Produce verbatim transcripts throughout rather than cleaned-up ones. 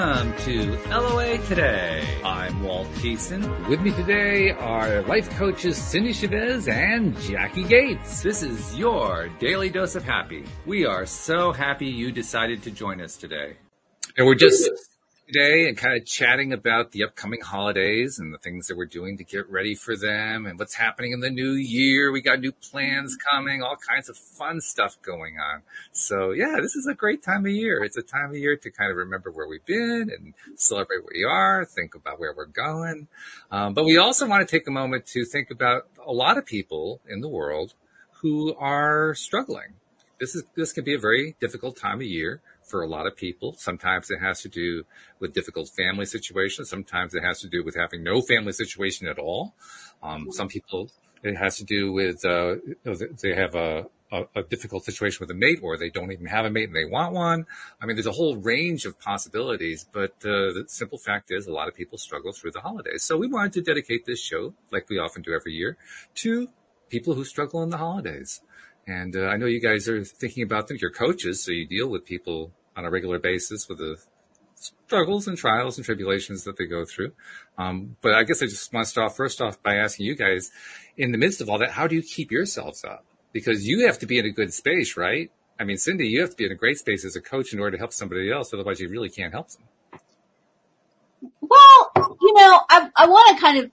Welcome to L O A Today. I'm Walt Thiessen. With me today are life coaches Cindy Chavez and Jackie Gates. This is your daily dose of happy. We are so happy you decided to join us today. And we're just today and kind of chatting about the upcoming holidays and the things that we're doing to get ready for them and what's happening in the new year. We got new plans coming, all kinds of fun stuff going on. So yeah, this is a great time of year. It's a time of year to kind of remember where we've been and celebrate where we are, think about where we're going. Um, but we also want to take a moment to think about a lot of people in the world who are struggling. This is, this can be a very difficult time of year for a lot of people. Sometimes it has to do with difficult family situations. Sometimes it has to do with having no family situation at all. Um, some people, it has to do with, uh, they have a, a, a difficult situation with a mate, or they don't even have a mate and they want one. I mean, there's a whole range of possibilities, but uh, the simple fact is a lot of people struggle through the holidays. So we wanted to dedicate this show, like we often do every year, to people who struggle in the holidays. And uh, I know you guys are thinking about them. You're coaches, so you deal with people on a regular basis with the struggles and trials and tribulations that they go through. Um, but I guess I just want to start first off by asking you guys, in the midst of all that, how do you keep yourselves up? Because you have to be in a good space, right? I mean, Cindy, you have to be in a great space as a coach in order to help somebody else. Otherwise, you really can't help them. Well, you know, I, I want to kind of,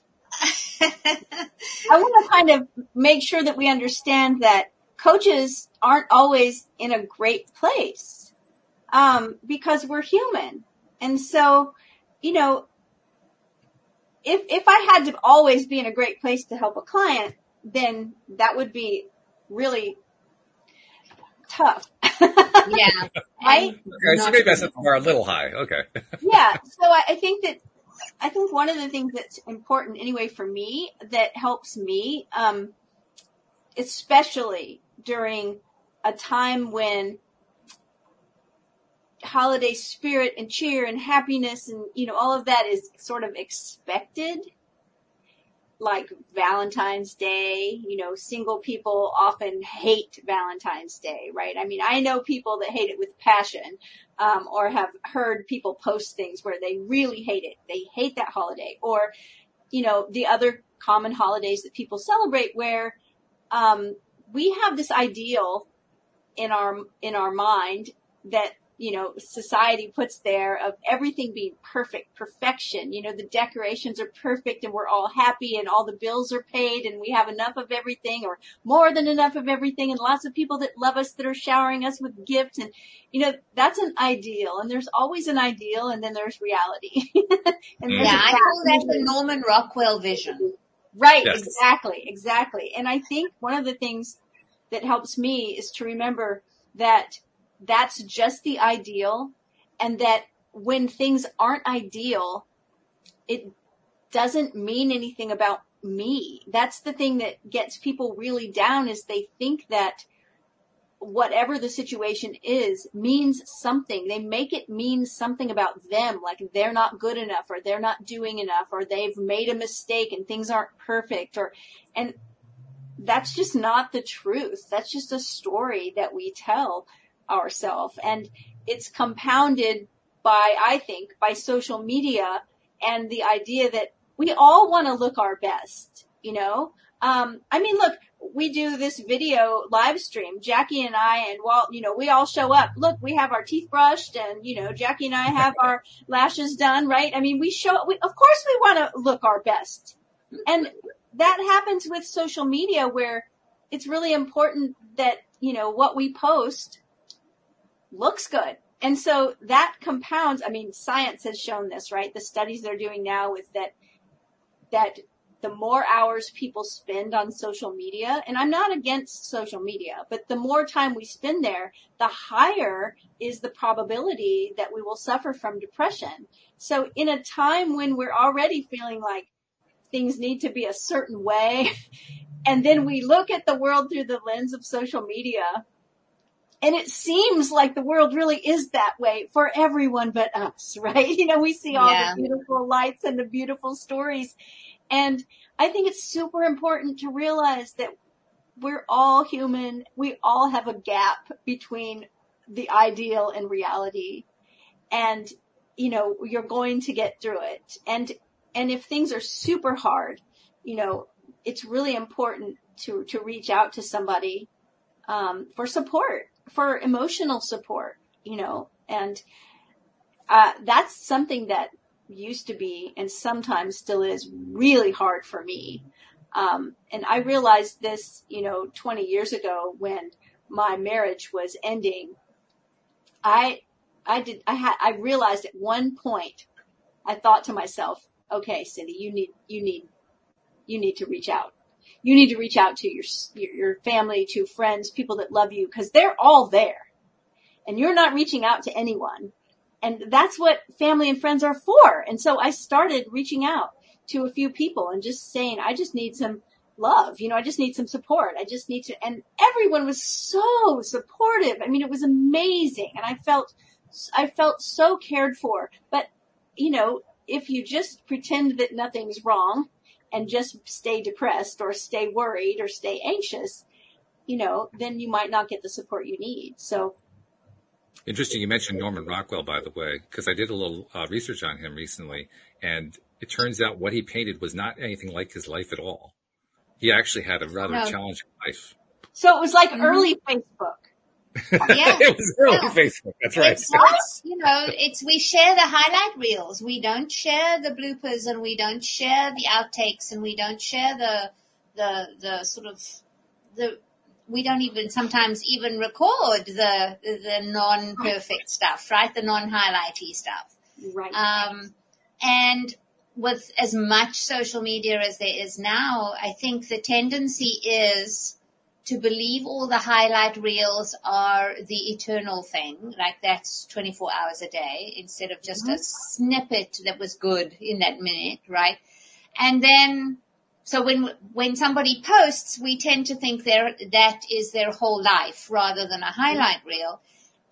I want to kind of make sure that we understand that coaches aren't always in a great place, um, because we're human. And so, you know, if, if I had to always be in a great place to help a client, then that would be really tough. Yeah. Right? Okay, so maybe I set the bar a little high. Okay. Yeah. So I, I think that, I think one of the things that's important anyway for me that helps me, um, especially during a time when holiday spirit and cheer and happiness and, you know, all of that is sort of expected, like Valentine's Day. You know, single people often hate Valentine's Day, right? I mean, I know people that hate it with passion, um, or have heard people post things where they really hate it. They hate that holiday. Or, you know, the other common holidays that people celebrate where, um, we have this ideal in our, in our mind that, you know, society puts there of everything being perfect, perfection. You know, the decorations are perfect and we're all happy and all the bills are paid and we have enough of everything or more than enough of everything and lots of people that love us that are showering us with gifts. And, you know, that's an ideal, and there's always an ideal, and then there's reality. And yeah, there's I call that the Norman Rockwell vision. Right, yes. Exactly, exactly. And I think one of the things that helps me is to remember that that's just the ideal, and that when things aren't ideal, it doesn't mean anything about me. That's the thing that gets people really down, is they think that whatever the situation is means something. They make it mean something about them, like they're not good enough, or they're not doing enough, or they've made a mistake and things aren't perfect, or, and that's just not the truth. That's just a story that we tell ourselves. And it's compounded by, I think, by social media and the idea that we all want to look our best, you know? Um, I mean, look, we do this video live stream. Jackie and I and Walt, you know, we all show up. Look, we have our teeth brushed, and, you know, Jackie and I have our lashes done, right? I mean, we show, we, of course we want to look our best. And that happens with social media, where it's really important that, you know, what we post looks good. And so that compounds. I mean, science has shown this, right? The studies they're doing now with that, that the more hours people spend on social media, and I'm not against social media, but the more time we spend there, the higher is the probability that we will suffer from depression. So in a time when we're already feeling like things need to be a certain way, and then we look at the world through the lens of social media, and it seems like the world really is that way for everyone but us, right? You know, we see all yeah. the beautiful lights and the beautiful stories. And I think it's super important to realize that we're all human. We all have a gap between the ideal and reality. And you know, you're going to get through it. And, and if things are super hard, you know, it's really important to, to reach out to somebody, um, for support, for emotional support, you know, and, uh, that's something that used to be, and sometimes still is, really hard for me. Um, and I realized this, you know, twenty years ago when my marriage was ending, I, I did, I had, I realized at one point, I thought to myself, okay, Cindy, you need, you need, you need to reach out. You need to reach out to your, your family, to friends, people that love you, because they're all there and you're not reaching out to anyone. And that's what family and friends are for. And so I started reaching out to a few people and just saying, I just need some love. You know, I just need some support. I just need to. And everyone was so supportive. I mean, it was amazing. And I felt, I felt so cared for. But, you know, if you just pretend that nothing's wrong and just stay depressed or stay worried or stay anxious, you know, then you might not get the support you need. So. Interesting. You mentioned Norman Rockwell, by the way, because I did a little uh, research on him recently, and it turns out what he painted was not anything like his life at all. He actually had a rather no. challenging life. So it was like mm-hmm. early Facebook. Yeah. It was early yeah. Facebook. That's right. It's us, you know, it's, we share the highlight reels. We don't share the bloopers, and we don't share the outtakes, and we don't share the, the, the sort of the, we don't even sometimes even record the, the non-perfect stuff, right? The non-highlighty stuff. Right. Um, and with as much social media as there is now, I think the tendency is to believe all the highlight reels are the eternal thing, like that's twenty-four hours a day instead of just mm-hmm. a snippet that was good in that minute, right? And then, so when, when somebody posts, we tend to think they're, that is their whole life rather than a highlight mm-hmm. reel.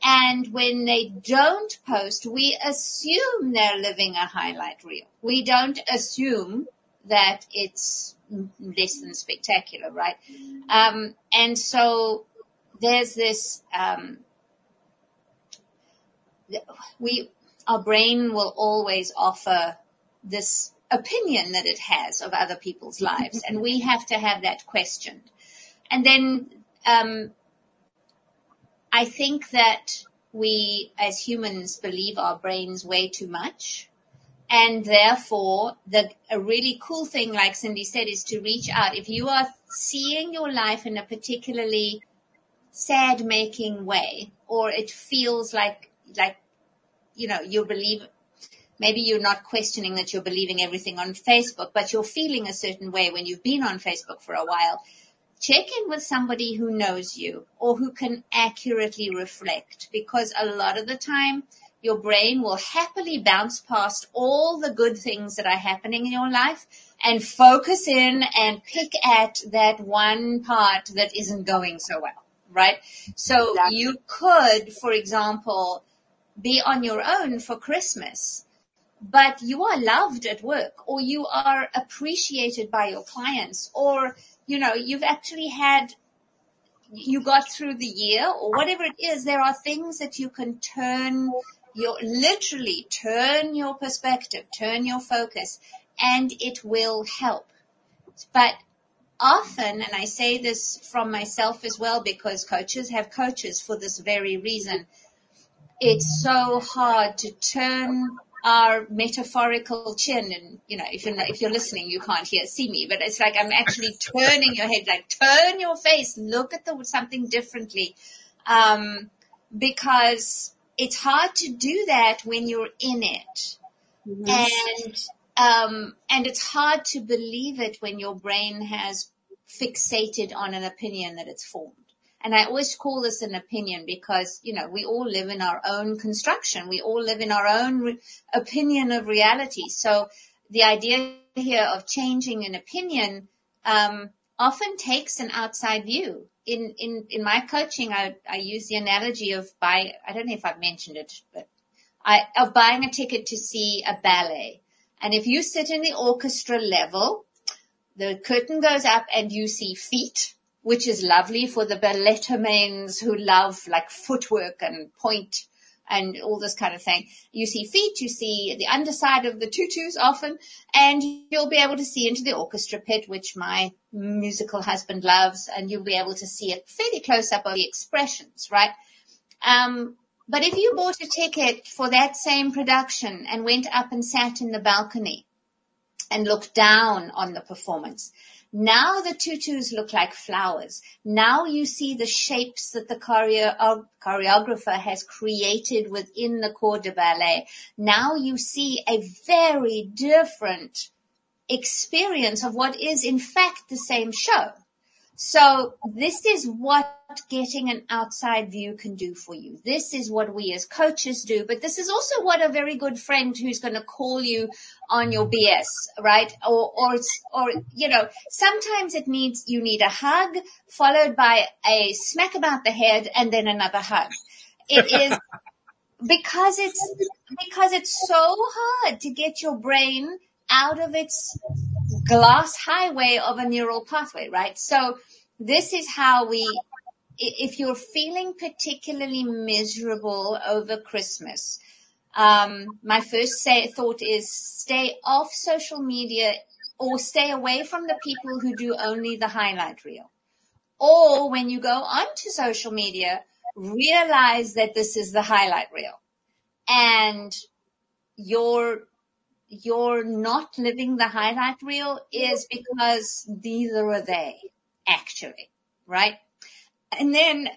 And when they don't post, we assume they're living a highlight reel. We don't assume that it's less than spectacular, right? Um, and so there's this, um, we, our brain will always offer this opinion that it has of other people's lives. And we have to have that questioned. And then, um, I think that we, as humans, believe our brains way too much, and therefore, the, a really cool thing, like Cindy said, is to reach out. If you are seeing your life in a particularly sad-making way, or it feels like, like, you know, you believe, maybe you're not questioning that you're believing everything on Facebook, but you're feeling a certain way when you've been on Facebook for a while. Check in with somebody who knows you or who can accurately reflect, because a lot of the time your brain will happily bounce past all the good things that are happening in your life and focus in and pick at that one part that isn't going so well, right? So exactly. You could, for example, be on your own for Christmas, but you are loved at work, or you are appreciated by your clients, or you know, you've actually had, you got through the year or whatever it is. There are things that you can turn your, literally turn your perspective, turn your focus, and it will help. But often, and I say this from myself as well, because coaches have coaches for this very reason, it's so hard to turn our metaphorical chin, and you know, if you're if you're listening, you can't hear see me, but it's like I'm actually turning your head, like turn your face, look at the something differently, um, because it's hard to do that when you're in it, yes. and um, and it's hard to believe it when your brain has fixated on an opinion that it's formed. And I always call this an opinion because, you know, we all live in our own construction. We all live in our own re- opinion of reality. So the idea here of changing an opinion, um, often takes an outside view. In, in, in my coaching, I, I use the analogy of buy, I don't know if I've mentioned it, but I, of buying a ticket to see a ballet. And if you sit in the orchestra level, the curtain goes up and you see feet, which is lovely for the balletomanes who love like footwork and point and all this kind of thing. You see feet, you see the underside of the tutus often, and you'll be able to see into the orchestra pit, which my musical husband loves, and you'll be able to see a fairly close-up of the expressions, right? Um, but if you bought a ticket for that same production and went up and sat in the balcony and looked down on the performance, now the tutus look like flowers. Now you see the shapes that the choreo- choreographer has created within the corps de ballet. Now you see a very different experience of what is, in fact, the same show. So this is what getting an outside view can do for you. This is what we as coaches do, but this is also what a very good friend who's going to call you on your B S, right? Or, or, it's, or, you know, sometimes it needs, you need a hug followed by a smack about the head and then another hug. It is because it's, because it's so hard to get your brain out of its glass highway of a neural pathway, right? So this is how we, if you're feeling particularly miserable over Christmas, um, my first say, thought is stay off social media or stay away from the people who do only the highlight reel. Or when you go onto social media, realize that this is the highlight reel and your You're not living the highlight reel is because neither are they, actually, right? And then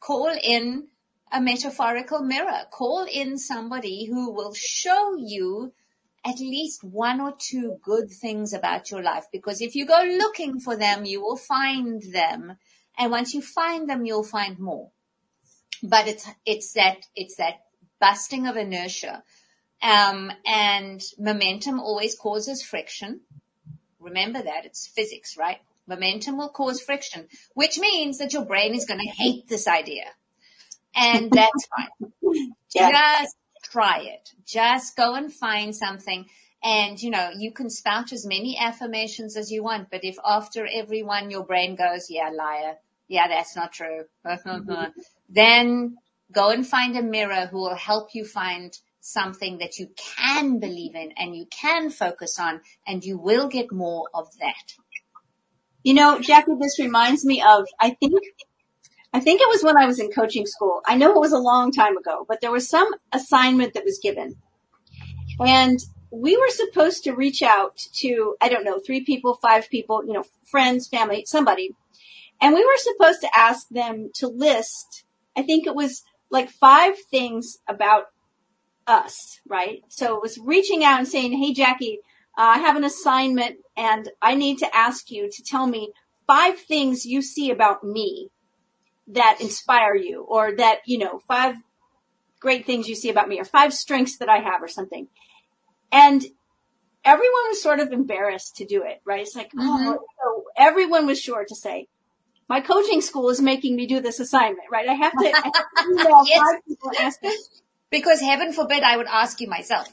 call in a metaphorical mirror. Call in somebody who will show you at least one or two good things about your life. Because if you go looking for them, you will find them. And once you find them, you'll find more. But it's, it's that, it's that busting of inertia. Um, and momentum always causes friction. Remember that. It's physics, right? Momentum will cause friction, which means that your brain is going to hate this idea. And that's fine. Yeah. Just try it. Just go and find something. And, you know, you can spout as many affirmations as you want, but if after every one your brain goes, yeah, liar, yeah, that's not true, then go and find a mirror who will help you find something that you can believe in and you can focus on, and you will get more of that. You know, Jackie, this reminds me of, I think, I think it was when I was in coaching school. I know it was a long time ago, but there was some assignment that was given. And we were supposed to reach out to, I don't know, three people, five people, you know, friends, family, somebody. And we were supposed to ask them to list, I think it was like five things about us, right? So it was reaching out and saying, hey, Jackie, uh, I have an assignment and I need to ask you to tell me five things you see about me that inspire you, or that, you know, five great things you see about me, or five strengths that I have or something. And everyone was sort of embarrassed to do it, right? It's like, mm-hmm. oh, so everyone was sure to say, my coaching school is making me do this assignment, right? I have to, I have to email yes. five people and ask them. Because heaven forbid I would ask you myself.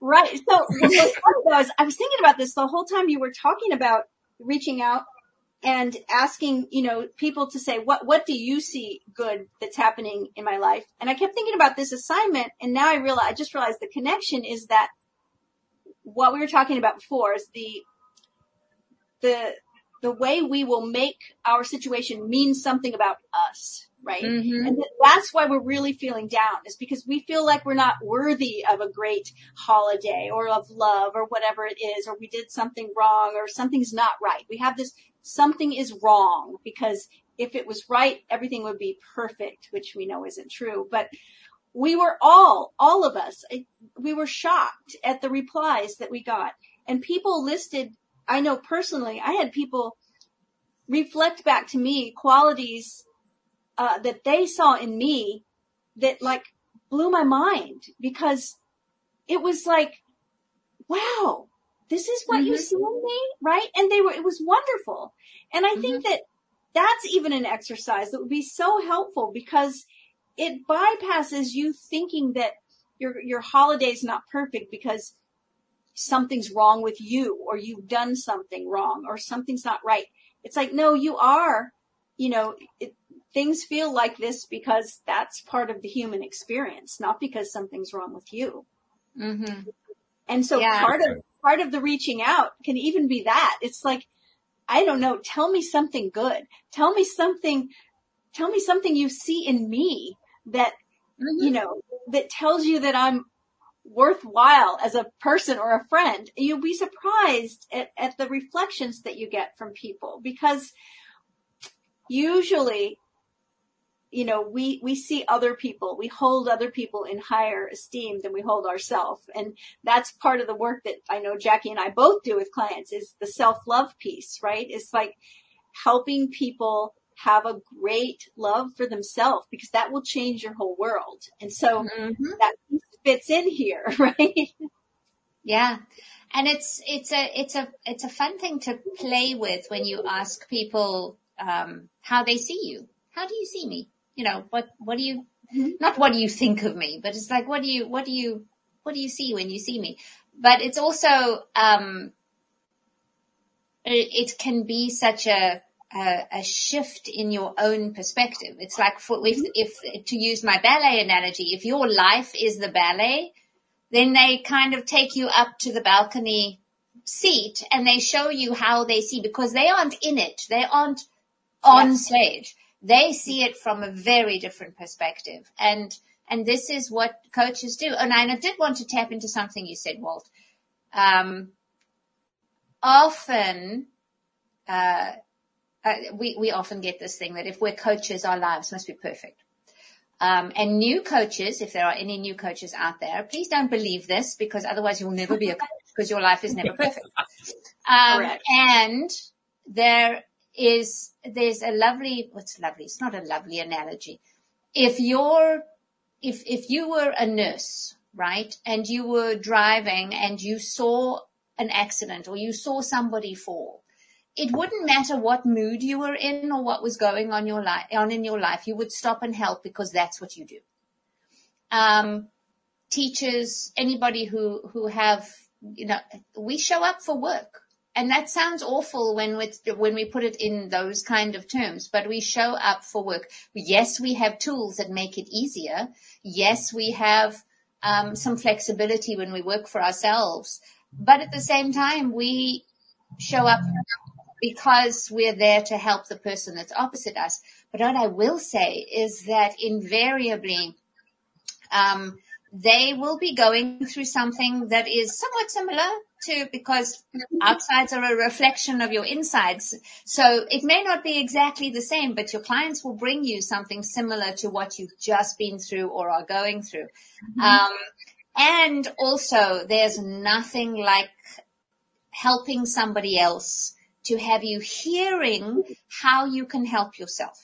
Right. So was, I was thinking about this the whole time you were talking about reaching out and asking, you know, people to say, what, what do you see good that's happening in my life? And I kept thinking about this assignment. And now I realize, I just realized the connection is that what we were talking about before is the, the, the way we will make our situation mean something about us. Right. Mm-hmm. And that's why we're really feeling down, is because we feel like we're not worthy of a great holiday or of love or whatever it is, or we did something wrong or something's not right. We have this, something is wrong, because if it was right, everything would be perfect, which we know isn't true. But we were all, all of us, we were shocked at the replies that we got. And people listed, I know personally, I had people reflect back to me qualities Uh, that they saw in me that like blew my mind, because it was like, wow, this is what mm-hmm. you see in me, right? And they were, it was wonderful. And I mm-hmm. think that that's even an exercise that would be so helpful, because it bypasses you thinking that your, your holiday's not perfect because something's wrong with you, or you've done something wrong, or something's not right. It's like, no, you are, you know, it, things feel like this because that's part of the human experience, not because something's wrong with you. Mm-hmm. And so yeah. part of part of the reaching out can even be that. It's like, I don't know, tell me something good. Tell me something, tell me something you see in me that, mm-hmm. you know, that tells you that I'm worthwhile as a person or a friend. You'll be surprised at, at the reflections that you get from people, because usually, you know, we, we see other people, we hold other people in higher esteem than we hold ourselves. And that's part of the work that I know Jackie and I both do with clients, is the self-love piece, right? It's like helping people have a great love for themselves, because that will change your whole world. And so mm-hmm. that fits in here, right? Yeah. And it's, it's a, it's a, it's a fun thing to play with when you ask people, um, how they see you. How do you see me? You know, what, what do you, not what do you think of me, but it's like, what do you, what do you, what do you see when you see me? But it's also, um, it, it can be such a, a, a shift in your own perspective. It's like, for, if, if, to use my ballet analogy, if your life is the ballet, then they kind of take you up to the balcony seat and they show you how they see, because they aren't in it. They aren't on yes. stage. They see it from a very different perspective. And, and this is what coaches do. And I did want to tap into something you said, Walt. Um, often, uh, uh, we, we often get this thing that if we're coaches, our lives must be perfect. Um, and new coaches, if there are any new coaches out there, please don't believe this, because otherwise you'll never be a coach, because your life is never perfect. Um, right. and there, is there's a lovely, what's lovely? It's not a lovely analogy. If you're, if, if you were a nurse, right? And you were driving and you saw an accident or you saw somebody fall, it wouldn't matter what mood you were in or what was going on your life, on in your life. You would stop and help, because that's what you do. Um, teachers, anybody who, who have, you know, we show up for work. And that sounds awful when we, when we put it in those kind of terms, but we show up for work. Yes, we have tools that make it easier. Yes, we have um, some flexibility when we work for ourselves. But at the same time, we show up because we're there to help the person that's opposite us. But what I will say is that invariably um, they will be going through something that is somewhat similar too, because outsides are a reflection of your insides. So it may not be exactly the same, but your clients will bring you something similar to what you've just been through or are going through. Mm-hmm. Um, and also there's nothing like helping somebody else to have you hearing how you can help yourself.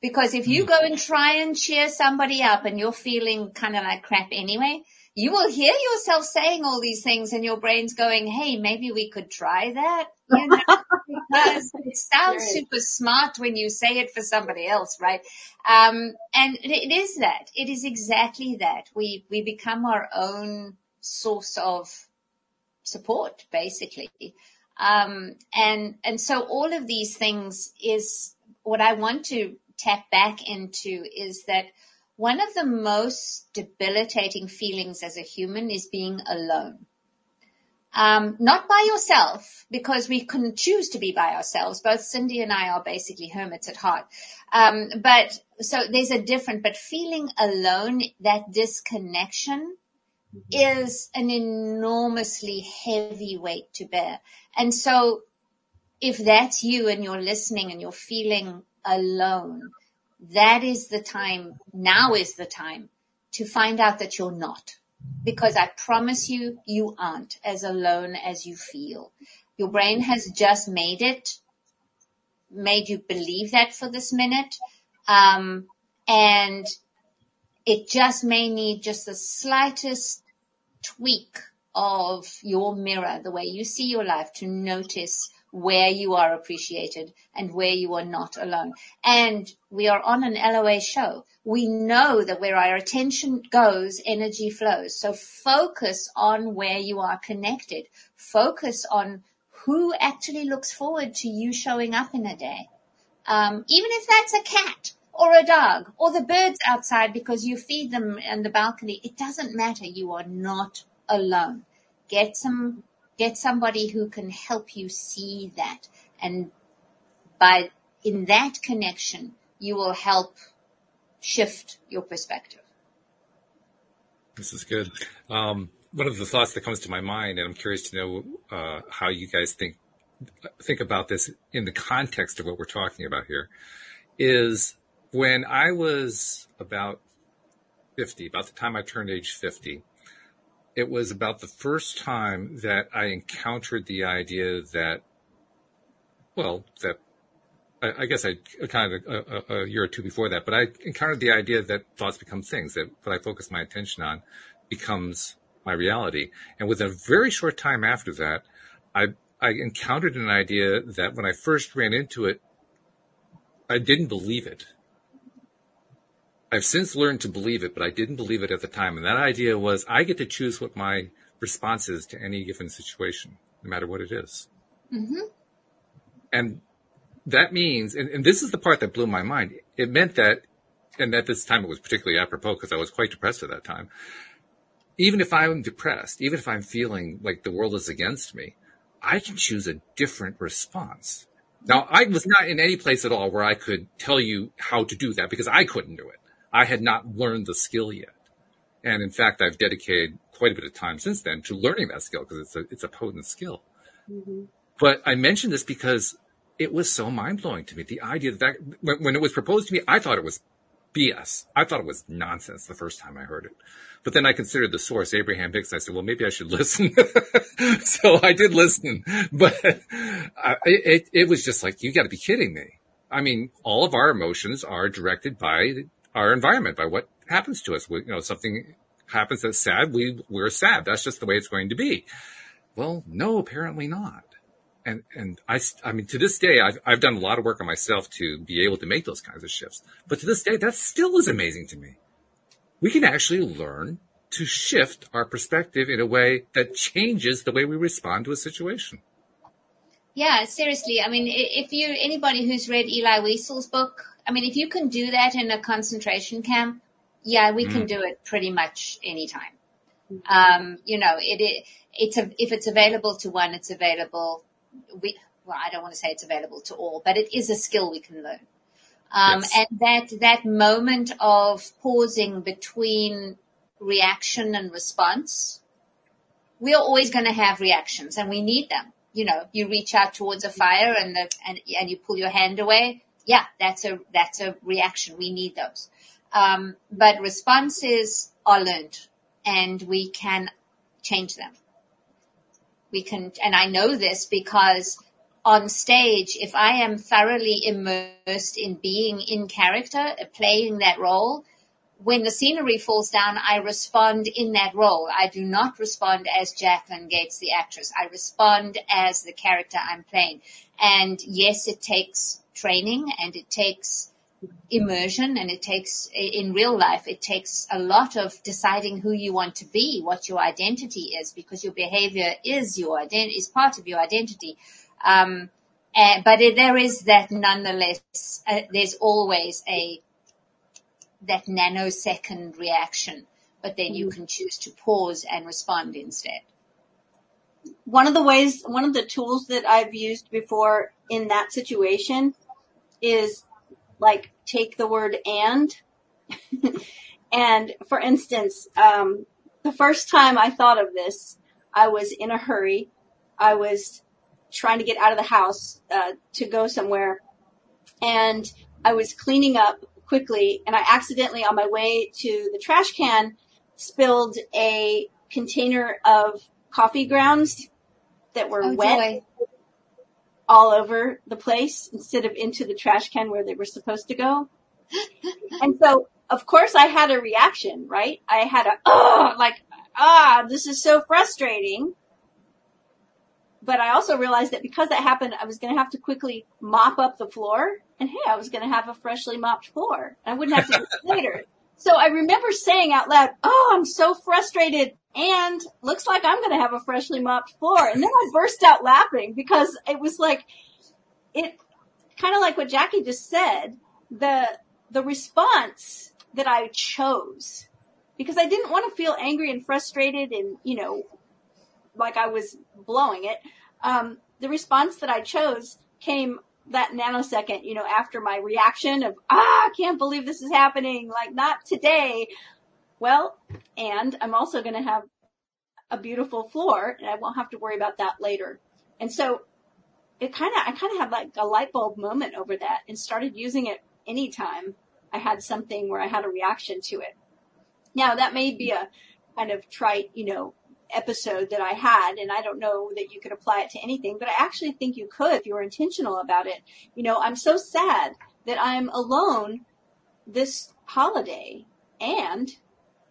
Because if you go and try and cheer somebody up and you're feeling kind of like crap anyway, you will hear yourself saying all these things and your brain's going, hey, maybe we could try that. You know? Because it sounds right. super smart when you say it for somebody else, right? Um, and it is that. It is exactly that. We, we become our own source of support, basically. Um, and, and so all of these things is what I want to tap back into, is that one of the most debilitating feelings as a human is being alone. Um, not by yourself, because we couldn't choose to be by ourselves. Both Cindy and I are basically hermits at heart. Um, but so there's a different, but feeling alone, that disconnection mm-hmm. is an enormously heavy weight to bear. And so if that's you and you're listening and you're feeling alone, that is the time, now is the time to find out that you're not, because I promise you, you aren't as alone as you feel. Your brain has just made it, made you believe that for this minute. Um, and it just may need just the slightest tweak of your mirror, the way you see your life, to notice where you are appreciated and where you are not alone. And we are on an L O A show. We know that where our attention goes, energy flows. So focus on where you are connected. Focus on who actually looks forward to you showing up in a day. um, even if that's a cat or a dog or the birds outside because you feed them on the balcony, it doesn't matter. You are not alone. Get some, get somebody who can help you see that. And by, in that connection, you will help shift your perspective. This is good. Um, one of the thoughts that comes to my mind, and I'm curious to know uh, how you guys think think about this in the context of what we're talking about here, is when I was about fifty, about the time I turned age fifty, it was about the first time that I encountered the idea that, well, that I, I guess I kind of a, a, a year or two before that, but I encountered the idea that thoughts become things, that what I focus my attention on becomes my reality. And within a very short time after that, I I encountered an idea that when I first ran into it, I didn't believe it. I've since learned to believe it, but I didn't believe it at the time. And that idea was I get to choose what my response is to any given situation, no matter what it is. Mm-hmm. And that means, and, and this is the part that blew my mind. It meant that, and at this time it was particularly apropos because I was quite depressed at that time. Even if I'm depressed, even if I'm feeling like the world is against me, I can choose a different response. Now, I was not in any place at all where I could tell you how to do that because I couldn't do it. I had not learned the skill yet. And in fact, I've dedicated quite a bit of time since then to learning that skill because it's a, it's a potent skill. Mm-hmm. But I mention this because it was so mind-blowing to me. The idea that, that when it was proposed to me, I thought it was B S. I thought it was nonsense the first time I heard it. But then I considered the source, Abraham Hicks. I said, well, maybe I should listen. So I did listen, but I, it, it was just like, you got to be kidding me. I mean, all of our emotions are directed by our environment, by what happens to us. We, you know, something happens that's sad. We, we're sad. That's just the way it's going to be. Well, no, apparently not. And, and I, I mean, to this day, I've, I've done a lot of work on myself to be able to make those kinds of shifts. But to this day, that still is amazing to me. We can actually learn to shift our perspective in a way that changes the way we respond to a situation. Yeah, seriously. I mean, if you, anybody who's read Eli Wiesel's book, I mean, if you can do that in a concentration camp, yeah, we mm. can do it pretty much anytime. Um, you know, it, it it's a, if it's available to one, it's available. We, well, I don't want to say it's available to all, but it is a skill we can learn. Um, yes. And that, that moment of pausing between reaction and response, we are always going to have reactions and we need them. You know, you reach out towards a fire and the, and, and you pull your hand away. Yeah, that's a, that's a reaction. We need those. Um, but responses are learned and we can change them. We can, and I know this because on stage, if I am thoroughly immersed in being in character, playing that role, when the scenery falls down, I respond in that role. I do not respond as Jacqueline Gates, the actress. I respond as the character I'm playing. And yes, it takes training and it takes immersion and it takes, in real life, it takes a lot of deciding who you want to be, what your identity is, because your behavior is your ident- is part of your identity. Um, uh, but it, there is that nonetheless, uh, there's always a, that nanosecond reaction, but then you can choose to pause and respond instead. One of the ways, one of the tools that I've used before in that situation is like take the word and, and for instance, um, the first time I thought of this, I was in a hurry. I was trying to get out of the house uh, to go somewhere. And I was cleaning up quickly, and I accidentally, on my way to the trash can, spilled a container of coffee grounds that were oh, wet joy. all over the place instead of into the trash can where they were supposed to go. And so, of course, I had a reaction, right? I had a, oh, like, ah, oh, this is so frustrating. But I also realized that because that happened, I was going to have to quickly mop up the floor. And, hey, I was going to have a freshly mopped floor. I wouldn't have to do it later. So I remember saying out loud, oh, I'm so frustrated. And looks like I'm going to have a freshly mopped floor. And then I burst out laughing because it was like it kind of like what Jackie just said, the the response that I chose, because I didn't want to feel angry and frustrated and, you know, like I was blowing it. Um, the response that I chose came that nanosecond, you know, after my reaction of, ah, I can't believe this is happening. Like, not today. Well, and I'm also going to have a beautiful floor and I won't have to worry about that later. And so it kind of, I kind of had like a light bulb moment over that and started using it anytime I had something where I had a reaction to it. Now that may be a kind of trite, you know, episode that I had, and I don't know that you could apply it to anything, but I actually think you could if you were intentional about it. You know, I'm so sad that I'm alone this holiday, and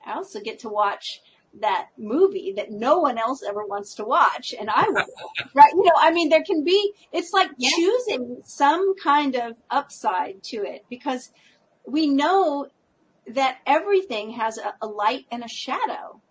I also get to watch that movie that no one else ever wants to watch, and I will, right? You know, I mean, there can be, it's like yeah. choosing some kind of upside to it, because we know that everything has a, a light and a shadow.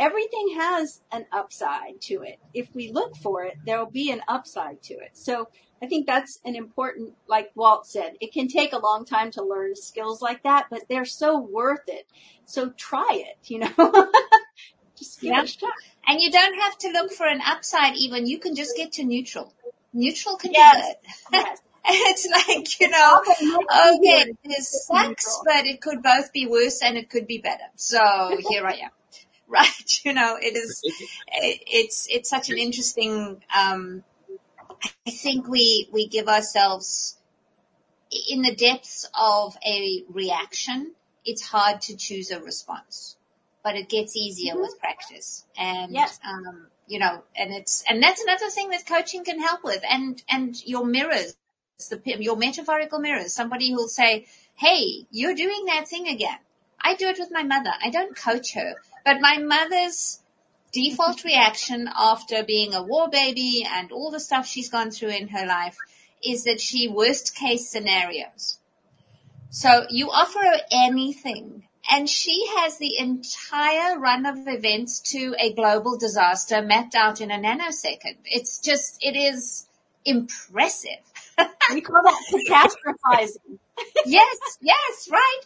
Everything has an upside to it. If we look for it, there will be an upside to it. So I think that's an important, like Walt said, it can take a long time to learn skills like that, but they're so worth it. So try it, you know. Just give yeah. it a shot. And you don't have to look for an upside even. You can just get to neutral. Neutral can yes. do it. Yes. It's like, you know, okay, this sucks, but it could both be worse and it could be better. So here I am. Right, you know, it is, it, it's, it's such an interesting, um, I think we, we give ourselves in the depths of a reaction. It's hard to choose a response, but it gets easier with practice. And, yes. um, you know, and it's, and that's another thing that coaching can help with, and, and your mirrors, the, your metaphorical mirrors. Somebody who'll say, hey, you're doing that thing again. I do it with my mother. I don't coach her. But my mother's default reaction after being a war baby and all the stuff she's gone through in her life is that she worst case scenarios. So you offer her anything, and she has the entire run of events to a global disaster mapped out in a nanosecond. It's just, it is impressive. We call that catastrophizing. Yes, yes, right.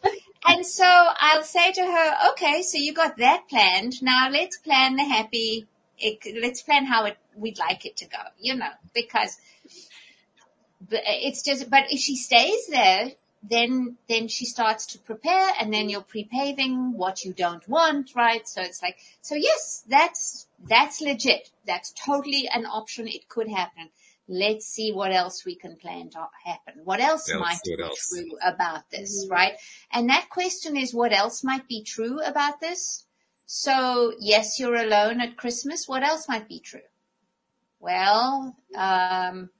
And so I'll say to her, okay, so you got that planned. Now let's plan the happy, let's plan how it, we'd like it to go, you know, because it's just, but if she stays there, then, then she starts to prepare, and then you're pre-paving what you don't want, right? So it's like, so yes, that's, that's legit. That's totally an option. It could happen. Let's see what else we can plan to happen. What else Let's might be else. true about this, mm-hmm. right? And that question is, what else might be true about this? So, yes, you're alone at Christmas. What else might be true? Well, um,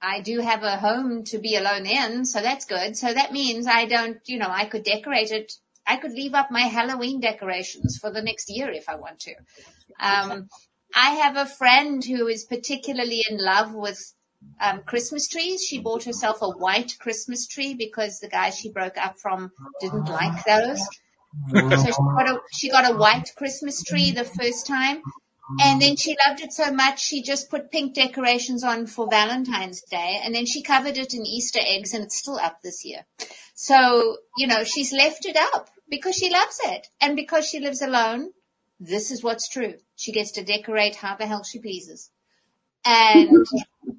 I do have a home to be alone in, so that's good. So that means I don't, you know, I could decorate it. I could leave up my Halloween decorations for the next year if I want to. Um I have a friend who is particularly in love with um, Christmas trees. She bought herself a white Christmas tree because the guy she broke up from didn't like those. So she got a, she got a white Christmas tree the first time. And then she loved it so much, she just put pink decorations on for Valentine's Day. And then she covered it in Easter eggs, and it's still up this year. So, you know, she's left it up because she loves it. And because she lives alone, this is what's true. She gets to decorate how the hell she pleases. And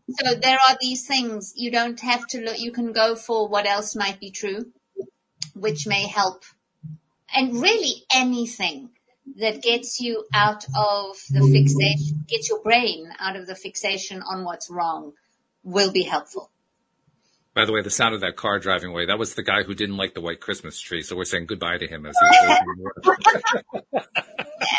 so there are these things. You don't have to look. You can go for what else might be true, which may help. And really anything that gets you out of the fixation, gets your brain out of the fixation on what's wrong, will be helpful. By the way, the sound of that car driving away, that was the guy who didn't like the white Christmas tree. So we're saying goodbye to him as he You know,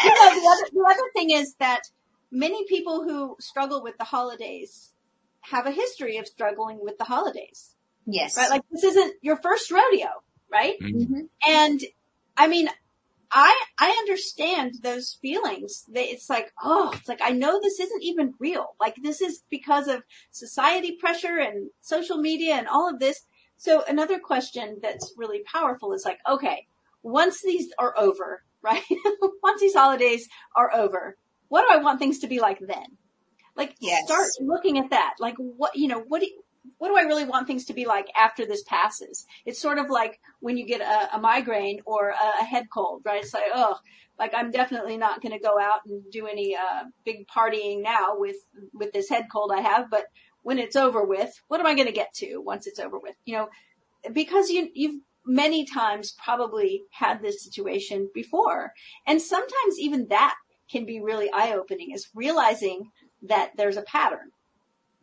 the other, the other thing is that many people who struggle with the holidays have a history of struggling with the holidays. Yes. Right? Like, this isn't your first rodeo, right? Mm-hmm. And I mean, I, I understand those feelings. It's like, oh, it's like, I know this isn't even real. Like, this is because of society pressure and social media and all of this. So another question that's really powerful is like, okay, once these are over, right? Once these holidays are over, what do I want things to be like then? Like, yes. Start looking at that. Like, what, you know, what do you, what do I really want things to be like after this passes? It's sort of like when you get a, a migraine or a, a head cold, right? It's like, oh, like I'm definitely not going to go out and do any uh, big partying now with, with this head cold I have. But when it's over with, what am I going to get to once it's over with? You know, because you, you've many times probably had this situation before. And sometimes even that can be really eye-opening, is realizing that there's a pattern.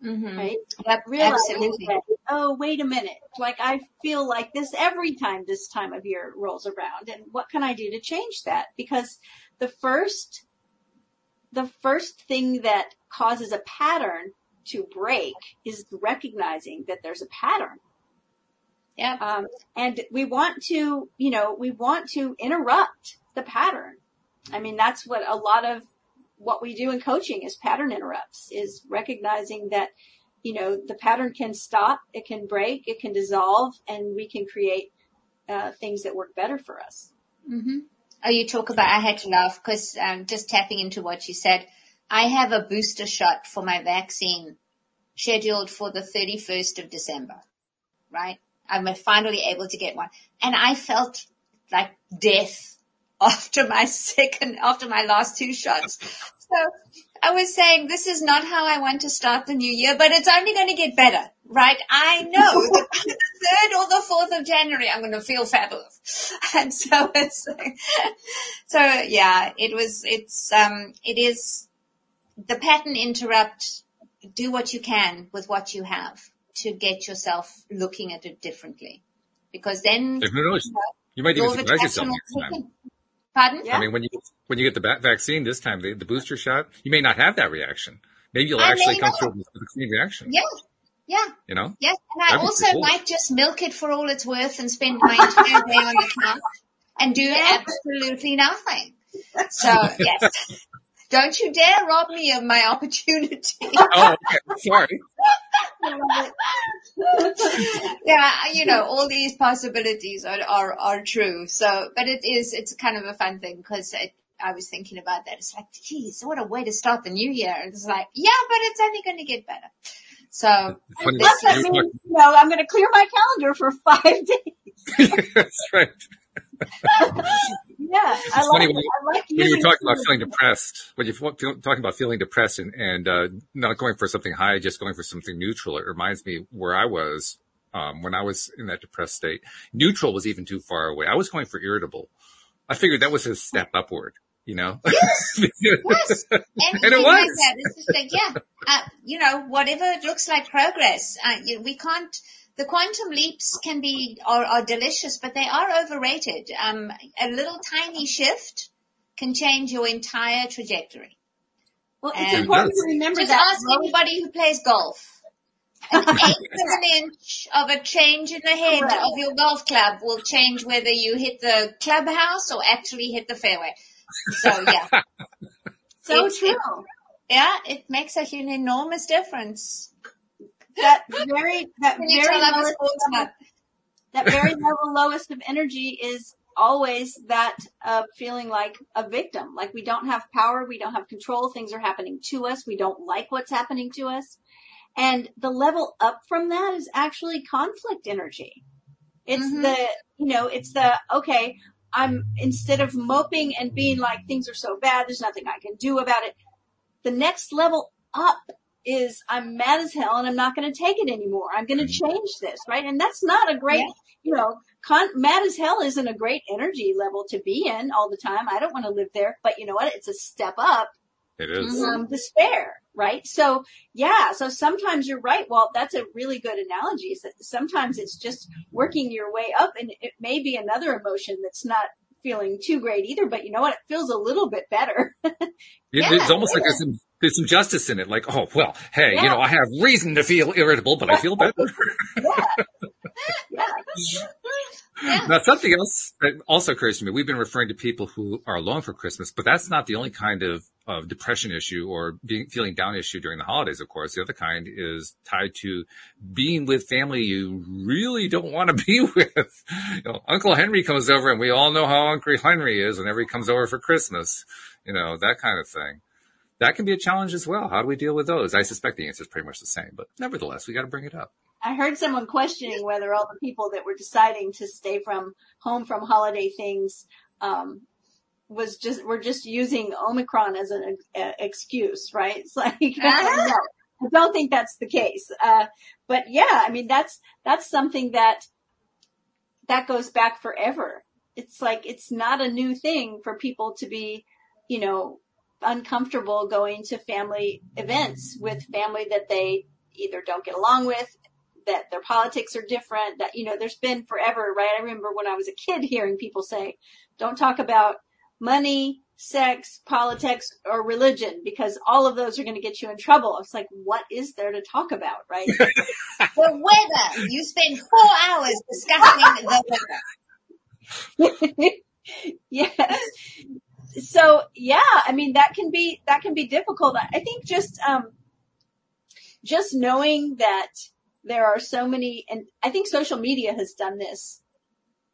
Mm-hmm. Right? Yep, absolutely. That, oh, wait a minute. Like I feel like this every time this time of year rolls around, and what can I do to change that? Because the first, the first thing that causes a pattern to break is recognizing that there's a pattern. Yeah. Um, and we want to, you know, we want to interrupt the pattern. I mean, that's what a lot of what we do in coaching is pattern interrupts, is recognizing that, you know, the pattern can stop, it can break, it can dissolve, and we can create uh, things that work better for us. Mm-hmm. Oh, you talk about, I had to laugh because um, just tapping into what you said, I have a booster shot for my vaccine scheduled for the thirty-first of December, right? I'm finally able to get one. And I felt like death after my second, after my last two shots. So I was saying, this is not how I want to start the new year, but it's only going to get better, right? I know that by the third or the fourth of January, I'm going to feel fabulous. And so it's, so yeah, it was, it's, um, it is the pattern interrupt. Do what you can with what you have to get yourself looking at it differently, because then you, know, you might even surprise yourself next time. Pardon? Yeah. I mean, when you when you get the bat vaccine this time, the, the booster shot, you may not have that reaction. Maybe you'll I actually come not. through with the same reaction. Yeah, yeah. You know? Yes, and I That'd also cool. might just milk it for all it's worth and spend my entire day on the couch and do yeah. absolutely nothing. So, yes. Don't you dare rob me of my opportunity. Oh, okay. Sorry. Yeah, you know, all these possibilities are, are, are true. So, but it is, it's kind of a fun thing because I was thinking about that. It's like, geez, what a way to start the new year. And it's like, yeah, but it's only going to get better. So, this that means, you know, I'm going to clear my calendar for five days. That's right. Yeah, I like, funny, when, I like when you were talking about feeling depressed, when you're talking about feeling depressed and, and uh, not going for something high, just going for something neutral, it reminds me where I was um, when I was in that depressed state. Neutral was even too far away. I was going for irritable. I figured that was a step upward, you know? Yes, yes. And, and it was. Like that. It's just like, yeah, uh, you know, whatever it looks like progress, uh, you, we can't. The quantum leaps can be, are, are delicious, but they are overrated. Um, a little tiny shift can change your entire trajectory. Well, it's and important to remember just that. Just ask anybody who plays golf. An eighth of an inch of a change in the head right. of your golf club will change whether you hit the clubhouse or actually hit the fairway. So, yeah. So it's, true. It, yeah, it makes a, an enormous difference. That very, that very, lowest, level, that very level lowest of energy is always that, uh, feeling like a victim. Like we don't have power. We don't have control. Things are happening to us. We don't like what's happening to us. And the level up from that is actually conflict energy. It's mm-hmm. the, you know, it's the, okay, I'm instead of moping and being like, things are so bad, there's nothing I can do about it. The next level up is I'm mad as hell and I'm not going to take it anymore. I'm going to change this, right? And that's not a great, yeah. you know, con- mad as hell isn't a great energy level to be in all the time. I don't want to live there, but you know what? It's a step up. It is. Um, despair, right? So yeah, so sometimes you're right, Walt. That's a really good analogy, is that sometimes it's just working your way up, and it may be another emotion that's not feeling too great either, but you know what? It feels a little bit better. yeah, it's almost it like there's some, there's some justice in it. Like, oh, well, hey, yeah. you know, I have reason to feel irritable, but I feel better. yeah. Yeah. Yeah. Now, something else that also occurs to me, we've been referring to people who are alone for Christmas, but that's not the only kind of, of depression issue or being, feeling down issue during the holidays, of course. The other kind is tied to being with family you really don't want to be with. You know, Uncle Henry comes over, and we all know how Uncle Henry is whenever he comes over for Christmas, you know, that kind of thing. That can be a challenge as well. How do we deal with those? I suspect the answer is pretty much the same, but nevertheless, we got to bring it up. I heard someone questioning whether all the people that were deciding to stay from home from holiday things um, was just were just using Omicron as an uh, excuse, right? It's like, uh-huh. no, I don't think that's the case. Uh, but yeah, I mean, that's that's something that that goes back forever. It's like it's not a new thing for people to be, you know, uncomfortable going to family events with family that they either don't get along with, that their politics are different, that, you know, there's been forever, right? I remember when I was a kid hearing people say, don't talk about money, sex, politics, or religion, because all of those are going to get you in trouble. It's like, what is there to talk about, right? The weather. You spend four hours discussing the weather. Yes. So, yeah, I mean, that can be, that can be difficult. I think just, um, just knowing that there are so many, and I think social media has done this.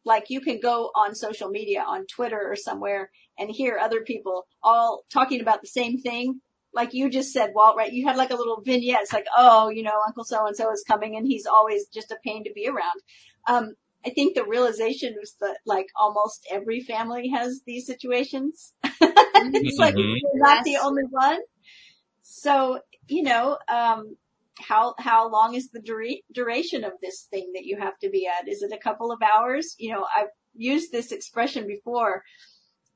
Like you can go on social media, on Twitter or somewhere, and hear other people all talking about the same thing. Like you just said, Walt, right? You had like a little vignette. It's like, oh, you know, Uncle so-and-so is coming and he's always just a pain to be around. Um, I think the realization was that like almost every family has these situations. It's like, you're not the only one. So, you know, um, how, how long is the dura- duration of this thing that you have to be at? Is it a couple of hours? You know, I've used this expression before.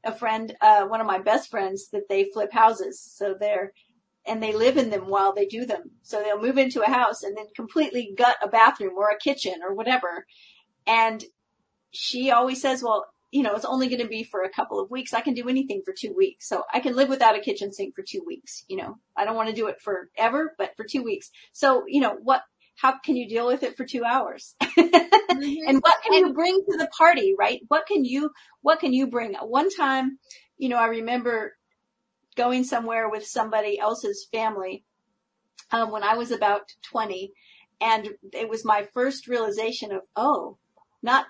A friend, uh, one of my best friends, that they flip houses. So they're, and they live in them while they do them. So they'll move into a house and then completely gut a bathroom or a kitchen or whatever. And she always says, well, you know, it's only going to be for a couple of weeks. I can do anything for two weeks. So I can live without a kitchen sink for two weeks. You know, I don't want to do it forever, but for two weeks. So, you know, what, how can you deal with it for two hours? Mm-hmm. And what can and- you bring to the party, right? What can you, what can you bring? One time, you know, I remember going somewhere with somebody else's family, um, when I was about twenty, and it was my first realization of, oh, not,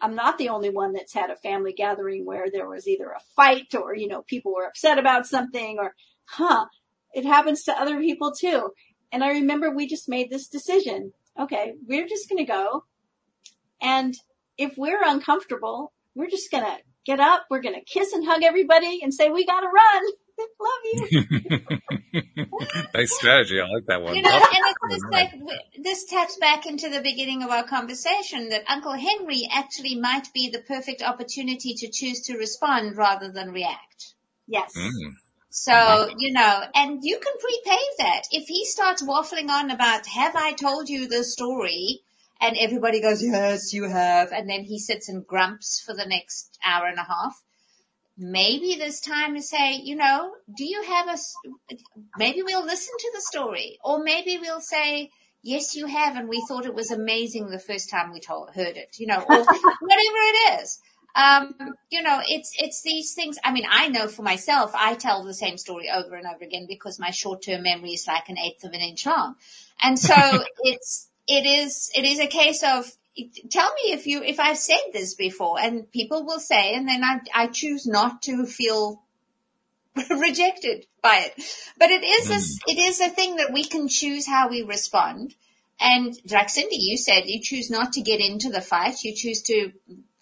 I'm not the only one that's had a family gathering where there was either a fight or, you know, people were upset about something or, huh, it happens to other people too. And I remember we just made this decision. Okay, we're just going to go. And if we're uncomfortable, we're just going to get up. We're going to kiss and hug everybody and say, we got to run. Love you. Nice strategy. I like that one. You know, and it's just like, this taps back into the beginning of our conversation that Uncle Henry actually might be the perfect opportunity to choose to respond rather than react. Yes. Mm. So, you know, and you can prepave that. If he starts waffling on about, have I told you the story? And everybody goes, yes, you have. And then he sits and grumps for the next hour and a half. Maybe this time to say, you know, do you have a, maybe we'll listen to the story, or maybe we'll say, yes, you have. And we thought it was amazing the first time we told, heard it, you know, or whatever it is. Um, you know, it's, it's these things. I mean, I know for myself, I tell the same story over and over again because my short-term memory is like an eighth of an inch long. And so it's, it is, it is a case of, tell me if you, if I've said this before, and people will say, and then I, I choose not to feel rejected by it. But it is a, it is a thing that we can choose how we respond. And like Cindy, you said, you choose not to get into the fight. You choose to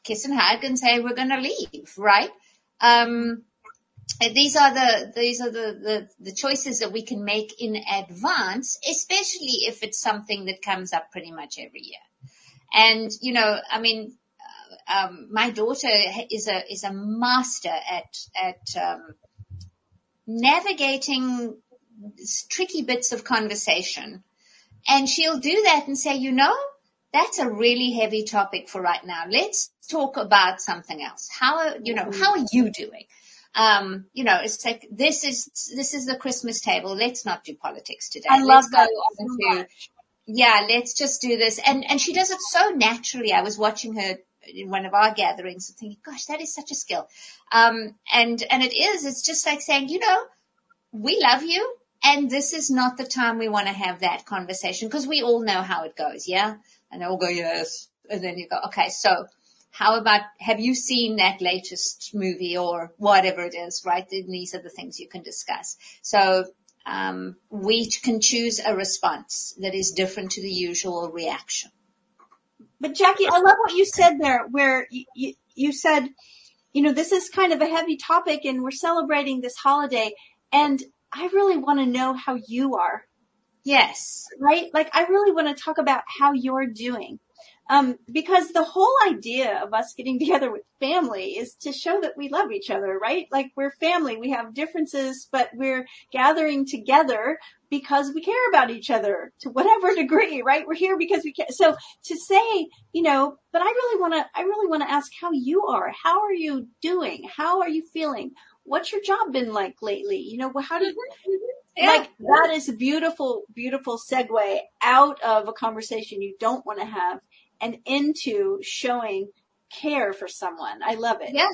kiss and hug and say, we're going to leave, right? Um, these are the, these are the, the, the choices that we can make in advance, especially if it's something that comes up pretty much every year. And, you know, I mean, um, my daughter is a, is a master at, at, um, navigating tricky bits of conversation. And she'll do that and say, you know, that's a really heavy topic for right now. Let's talk about something else. How, are, you know, how are you doing? Um, you know, it's like, this is, this is the Christmas table. Let's not do politics today. I love that. Yeah, let's just do this. And, and she does it so naturally. I was watching her in one of our gatherings and thinking, gosh, that is such a skill. Um, and, and it is, it's just like saying, you know, we love you. And this is not the time we want to have that conversation because we all know how it goes. Yeah. And they all go, yes. And then you go, okay, so how about, have you seen that latest movie or whatever it is, right? These are the things you can discuss. So um, we can choose a response that is different to the usual reaction. But Jackie, I love what you said there, where you, you, you said, you know, this is kind of a heavy topic and we're celebrating this holiday, and I really want to know how you are. Yes. Right? Like, I really want to talk about how you're doing. Um, because the whole idea of us getting together with family is to show that we love each other, right? Like, we're family. We have differences, but we're gathering together because we care about each other to whatever degree, right? We're here because we care. So to say, you know, but I really want to, I really want to ask how you are. How are you doing? How are you feeling? What's your job been like lately? You know, how do you, like, that is a beautiful, beautiful segue out of a conversation you don't want to have and into showing care for someone. I love it. Yeah.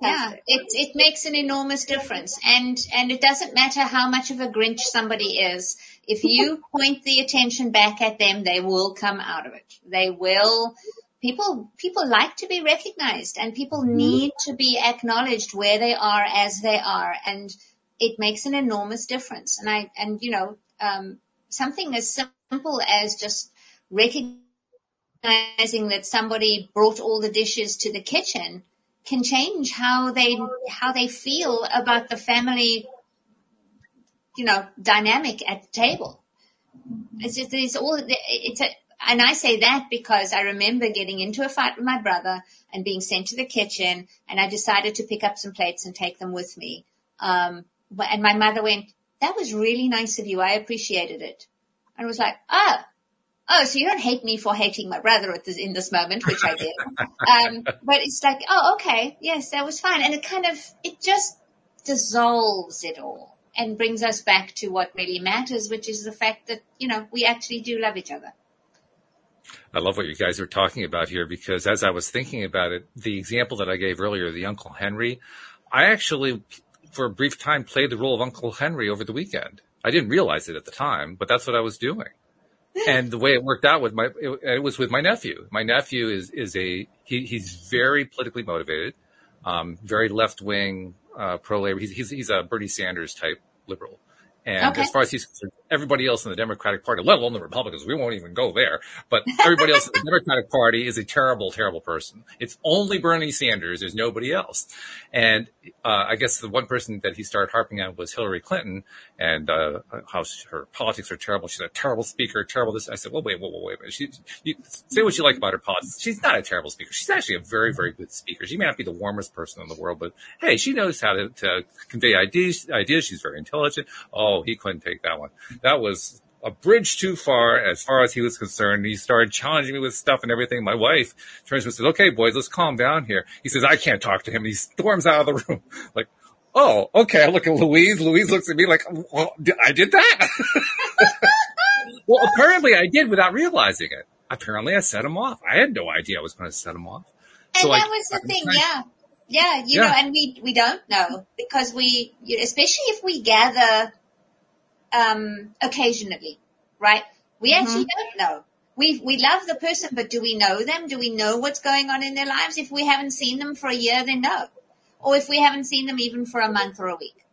Yeah. It, it makes an enormous difference. And, and it doesn't matter how much of a Grinch somebody is. If you point the attention back at them, they will come out of it. They will. People, people like to be recognized, and people need to be acknowledged where they are as they are. And it makes an enormous difference. And I, and you know, um, something as simple as just recognizing Recognizing that somebody brought all the dishes to the kitchen can change how they how they feel about the family, you know, dynamic at the table. It's just, it's all it's a, and I say that because I remember getting into a fight with my brother and being sent to the kitchen, and I decided to pick up some plates and take them with me. Um, and my mother went, "That was really nice of you. I appreciated it." And I was like, "Oh. Oh, so you don't hate me for hating my brother at this, in this moment," which I did. Um, but it's like, oh, okay, yes, that was fine. And it kind of, it just dissolves it all and brings us back to what really matters, which is the fact that, you know, we actually do love each other. I love what you guys are talking about here, because as I was thinking about it, the example that I gave earlier, the Uncle Henry, I actually, for a brief time, played the role of Uncle Henry over the weekend. I didn't realize it at the time, but that's what I was doing. And the way it worked out with my, it, it was with my nephew. My nephew is, is a, he, he's very politically motivated, um, very left wing, uh, pro-labor. He's, he's, he's a Bernie Sanders type liberal. And okay. As far as he's concerned, everybody else in the Democratic Party, let alone the Republicans, we won't even go there, but everybody else in the Democratic Party is a terrible, terrible person. It's only Bernie Sanders. There's nobody else. And, uh, I guess the one person that he started harping on was Hillary Clinton, and, uh, how she, her politics are terrible. She's a terrible speaker, terrible this. I said, well, wait, wait, wait, wait. She, you, say what you like about her politics. She's not a terrible speaker. She's actually a very, very good speaker. She may not be the warmest person in the world, but hey, she knows how to, to convey ideas, ideas. She's very intelligent. Oh, Oh, he couldn't take that one. That was a bridge too far as far as he was concerned. He started challenging me with stuff and everything. My wife turns to me and says, "Okay, boys, let's calm down here." He says, "I can't talk to him." And he storms out of the room. Like, oh, okay. I look at Louise. Louise looks at me like, well, I did that? Well, apparently I did without realizing it. Apparently I set him off. I had no idea I was going to set him off. And so that I, was the I, thing, I, yeah. Yeah, you yeah. know, and we, we don't know, because we, especially if we gather Um, occasionally, right? We mm-hmm. actually don't know. We we love the person, but do we know them? Do we know what's going on in their lives? If we haven't seen them for a year, then no. Or if we haven't seen them even for a month or a week,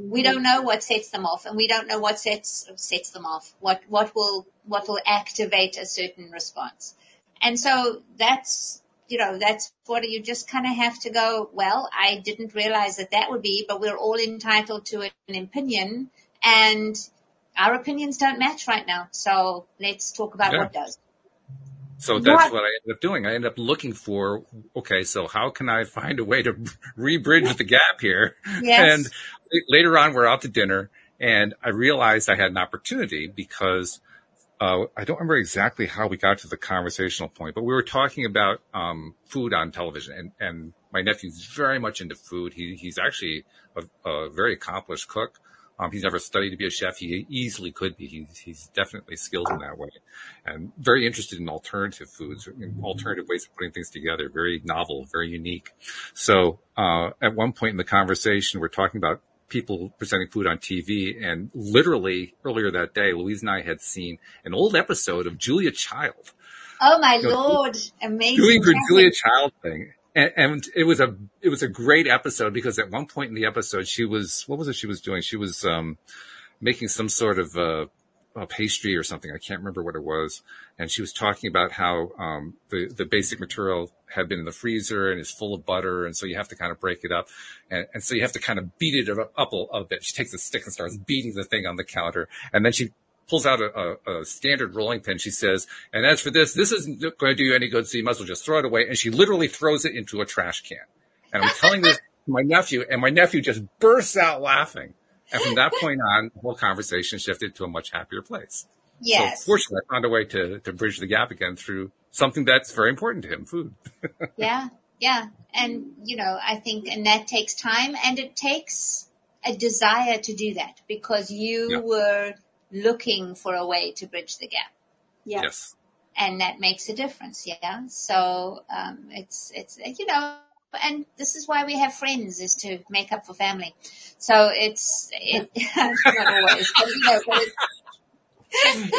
mm-hmm. we don't know what sets them off, and we don't know what sets sets them off. What what will what will activate a certain response? And so that's you know that's what you just kind of have to go. Well, I didn't realize that that would be, but we're all entitled to an opinion. And our opinions don't match right now. So let's talk about yeah. what does. So that's what? what I ended up doing. I ended up looking for, okay, so how can I find a way to rebridge the gap here? Yes. And later on, we're out to dinner, and I realized I had an opportunity because uh I don't remember exactly how we got to the conversational point, but we were talking about um food on television, and, and my nephew's very much into food. He, he's actually a, a very accomplished cook. Um, he's never studied to be a chef. He easily could be. He's, he's definitely skilled in that way, and very interested in alternative foods, alternative ways of putting things together. Very novel, very unique. So, uh, at one point in the conversation, we're talking about people presenting food on T V. And literally earlier that day, Louise and I had seen an old episode of Julia Child. Oh my so, Lord. Amazing. Doing her Julia Child thing. And, and it was a it was a great episode, because at one point in the episode she was what was it she was doing? She was um making some sort of uh, a pastry or something. I can't remember what it was. And she was talking about how um, the, the basic material had been in the freezer and is full of butter. And so you have to kind of break it up. And, and so you have to kind of beat it up a, a bit. She takes a stick and starts beating the thing on the counter. And then she pulls out a, a, a standard rolling pin. She says, and as for this, this isn't going to do you any good, so you might as well just throw it away. And she literally throws it into a trash can. And I'm telling this to my nephew, and my nephew just bursts out laughing. And from that point on, the whole conversation shifted to a much happier place. Yes. So fortunately, I found a way to, to bridge the gap again through something that's very important to him, food. Yeah, yeah. And, you know, I think, and that takes time, and it takes a desire to do that because you yeah. were looking for a way to bridge the gap. Yeah. Yes. And that makes a difference, yeah. So um, it's, it's, you know. And this is why we have friends, is to make up for family. So it's, it, not always, but, you know, but it's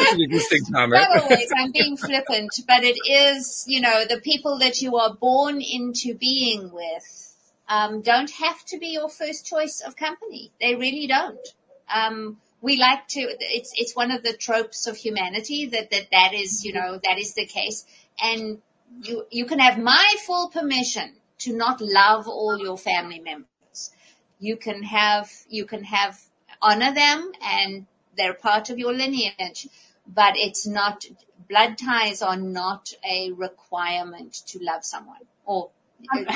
not always, I'm being flippant, but it is, you know, the people that you are born into being with, um, don't have to be your first choice of company. They really don't. Um, we like to, it's, it's one of the tropes of humanity that, that, that is, you know, that is the case. And you, you can have my full permission to not love all your family members. You can have, you can have, honor them and they're part of your lineage, but it's not, blood ties are not a requirement to love someone or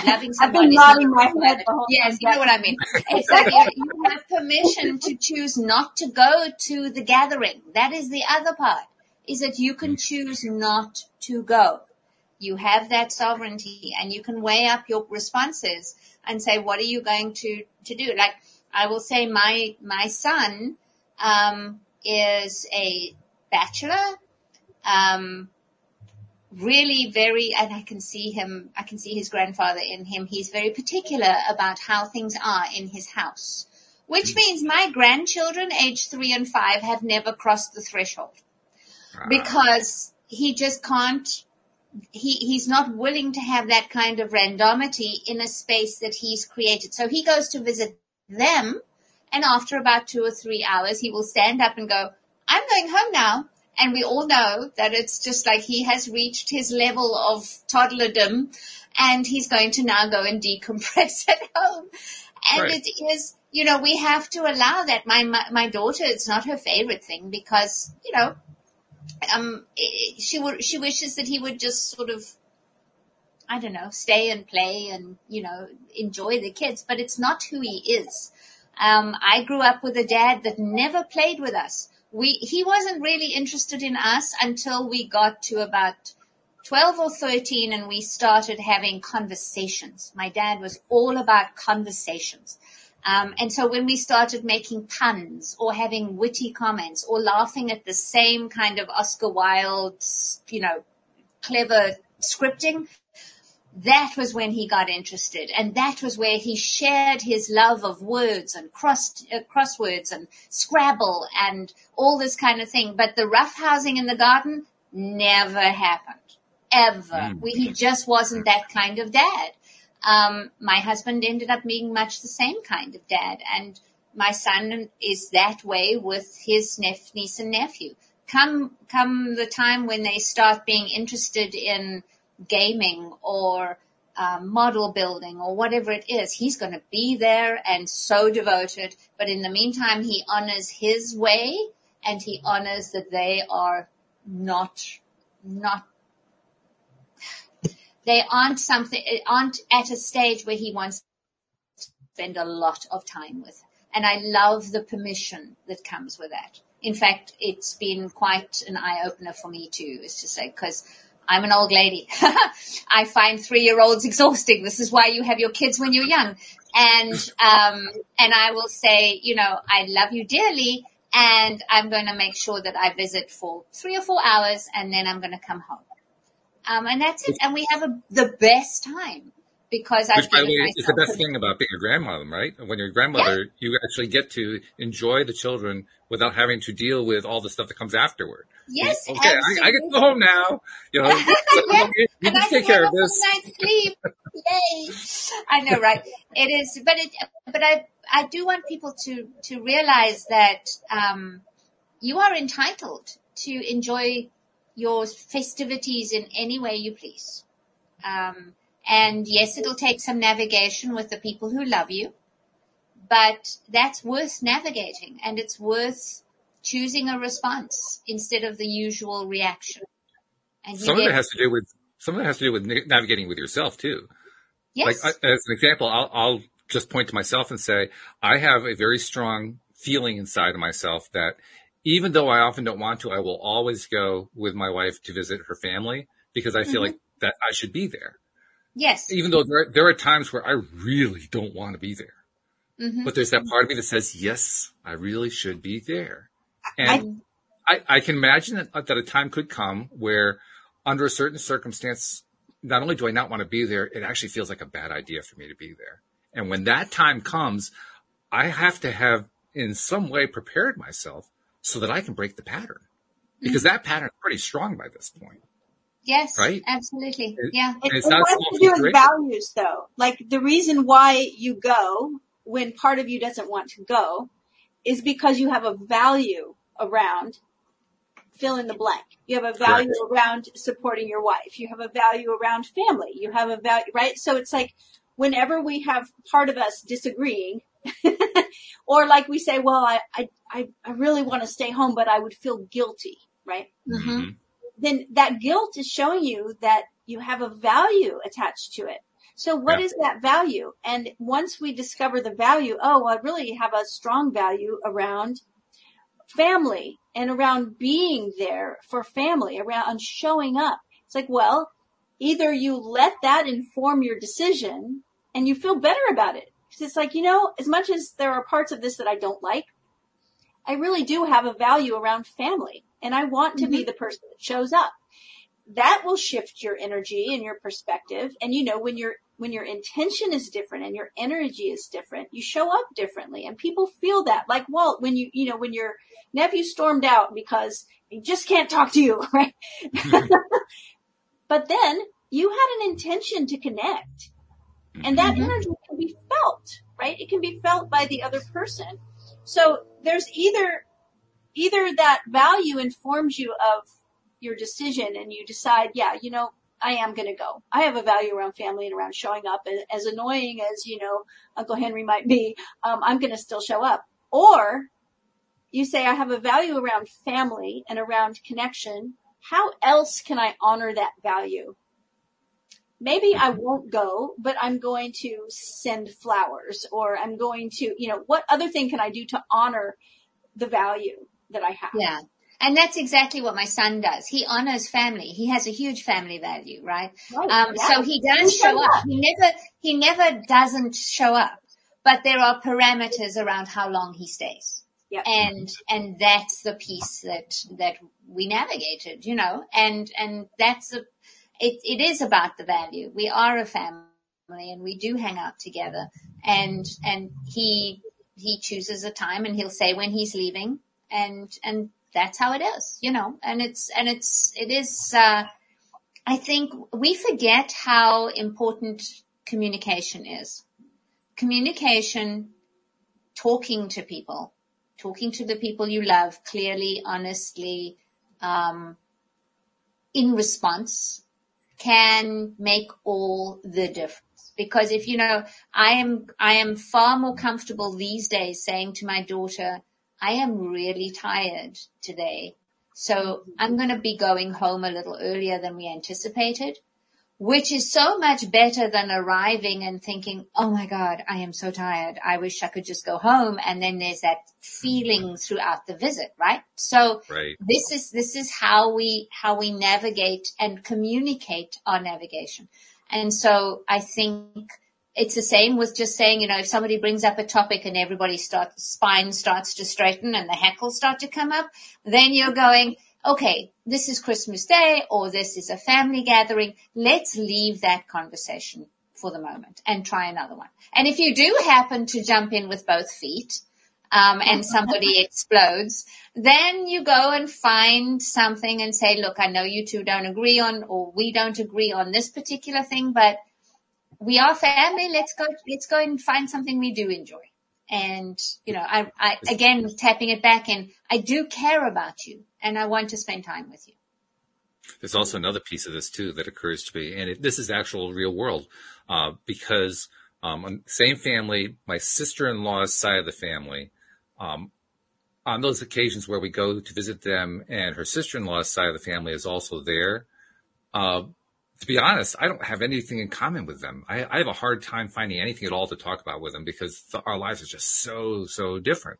loving someone. I've been nodding my head the whole time. Yes, you know what I mean. It's like you have permission to choose not to go to the gathering. That is the other part, is that you can choose not to go. You have that sovereignty and you can weigh up your responses and say, what are you going to, to do? Like I will say my, my son, um, is a bachelor, um, really very, and I can see him, I can see his grandfather in him. He's very particular about how things are in his house, which means my grandchildren, age three and five, have never crossed the threshold because he just can't. He, he's not willing to have that kind of randomity in a space that he's created. So he goes to visit them, and after about two or three hours, he will stand up and go, I'm going home now. And we all know that it's just like he has reached his level of toddlerdom, and he's going to now go and decompress at home. And right. It is, you know, we have to allow that. My, my, my daughter, it's not her favorite thing because, you know, Um, she w- she wishes that he would just sort of, I don't know, stay and play and, you know, enjoy the kids, but it's not who he is. Um, I grew up with a dad that never played with us. We, he wasn't really interested in us until we got to about twelve or thirteen and we started having conversations. My dad was all about conversations. Um, and so when we started making puns or having witty comments or laughing at the same kind of Oscar Wilde, you know, clever scripting, that was when he got interested. And that was where he shared his love of words and cross, uh, crosswords and Scrabble and all this kind of thing. But the roughhousing in the garden never happened, ever. Mm. We, he just wasn't that kind of dad. Um, my husband ended up being much the same kind of dad, and my son is that way with his nep- niece and nephew. Come, come the time when they start being interested in gaming or uh, model building or whatever it is, he's going to be there and so devoted. But in the meantime, he honors his way and he honors that they are not, not. They aren't something, aren't at a stage where he wants to spend a lot of time with. And I love the permission that comes with that. In fact, it's been quite an eye-opener for me too, is to say, because I'm an old lady. I find three-year-olds exhausting. This is why you have your kids when you're young. And, um, and I will say, you know, I love you dearly, and I'm going to make sure that I visit for three or four hours, and then I'm going to come home. Um, and that's it. And we have a, the best time because Which, I've by the way, is the best thing about being a grandmother, right? When you're a grandmother, yeah. you actually get to enjoy the children without having to deal with all the stuff that comes afterward. Yes, okay, absolutely. I, I get to go home now. You know, yes. you, you can take care of this. Sleep. Yay! I know, right? It is, but it, but I, I do want people to to realize that um, you are entitled to enjoy your festivities in any way you please. Um, and yes, it'll take some navigation with the people who love you, but that's worth navigating, and it's worth choosing a response instead of the usual reaction. And some of it has to do with some of it has to do with navigating with yourself too. Yes. Like I, as an example, I'll, I'll just point to myself and say I have a very strong feeling inside of myself that even though I often don't want to, I will always go with my wife to visit her family because I feel mm-hmm. like that I should be there. Yes. Even though there are, there are times where I really don't want to be there. Mm-hmm. But there's that part of me that says, yes, I really should be there. And I, I, I can imagine that, that a time could come where under a certain circumstance, not only do I not want to be there, it actually feels like a bad idea for me to be there. And when that time comes, I have to have in some way prepared myself so that I can break the pattern, because mm-hmm. that pattern is pretty strong by this point. Yes, right? Absolutely. It, yeah. It, it's it not has to do with values, though. Like the reason why you go when part of you doesn't want to go is because you have a value around fill in the blank. You have a value Correct. around supporting your wife. You have a value around family. You have a value, right? So it's like whenever we have part of us disagreeing, or like we say, well, I, I, I really want to stay home, but I would feel guilty, right? Mm-hmm. Then that guilt is showing you that you have a value attached to it. So what yeah. is that value? And once we discover the value, oh, well, I really have a strong value around family and around being there for family, around showing up. It's like, well, either you let that inform your decision and you feel better about it. Because it's like, you know, as much as there are parts of this that I don't like, I really do have a value around family. And I want to mm-hmm. be the person that shows up. That will shift your energy and your perspective. And, you know, when you're when your intention is different and your energy is different, you show up differently, and people feel that. Like Walt, when you, you know, when your nephew stormed out because he just can't talk to you, right? But then you had an intention to connect, and that mm-hmm. energy can be felt, right? It can be felt by the other person. So there's either, either that value informs you of your decision and you decide, yeah, you know, I am going to go. I have a value around family and around showing up. And as annoying as, you know, Uncle Henry might be, um, I'm going to still show up. Or you say, I have a value around family and around connection. How else can I honor that value? Maybe I won't go, but I'm going to send flowers, or I'm going to, you know, what other thing can I do to honor the value that I have? Yeah. And that's exactly what my son does. He honors family. He has a huge family value, right? Right. Um, yeah. So he does show up. He never, he never doesn't show up, but there are parameters around how long he stays. Yep. And, and that's the piece that, that we navigated, you know, and, and that's a, it, it is about the value. We are a family and we do hang out together, and, and he, he chooses a time and he'll say when he's leaving, and, and that's how it is, you know, and it's, and it's, it is, uh, I think we forget how important communication is. Communication, talking to people, talking to the people you love clearly, honestly, um, in response can make all the difference. Because if, you know, I am, I am far more comfortable these days saying to my daughter, I am really tired today, so I'm going to be going home a little earlier than we anticipated, which is so much better than arriving and thinking, oh, my God, I am so tired. I wish I could just go home. And then there's that feeling throughout the visit, right? So right. this is this is how we how we navigate and communicate our navigation. And so I think it's the same with just saying, you know, if somebody brings up a topic and everybody's start, spine starts to straighten and the hackles start to come up, then you're going, okay, this is Christmas Day, or this is a family gathering. Let's leave that conversation for the moment and try another one. And if you do happen to jump in with both feet, um, and somebody explodes, then you go and find something and say, look, I know you two don't agree on, or we don't agree on this particular thing, but we are family. Let's go, let's go and find something we do enjoy. And, you know, I, I, again, tapping it back in, I do care about you and I want to spend time with you. There's also another piece of this too that occurs to me, and it, this is actual real world, uh, because, um, same family, my sister-in-law's side of the family, um, on those occasions where we go to visit them and her sister-in-law's side of the family is also there, uh, to be honest, I don't have anything in common with them. I, I have a hard time finding anything at all to talk about with them because th- our lives are just so, so different.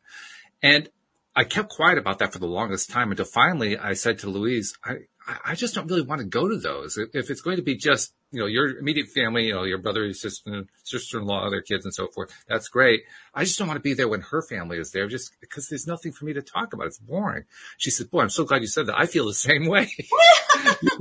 And I kept quiet about that for the longest time until finally I said to Louise, I, I just don't really want to go to those. If it's going to be just, you know, your immediate family, you know, your brother, your sister, sister-in-law, other kids and so forth, that's great. I just don't want to be there when her family is there just because there's nothing for me to talk about. It's boring. She said, boy, I'm so glad you said that. I feel the same way.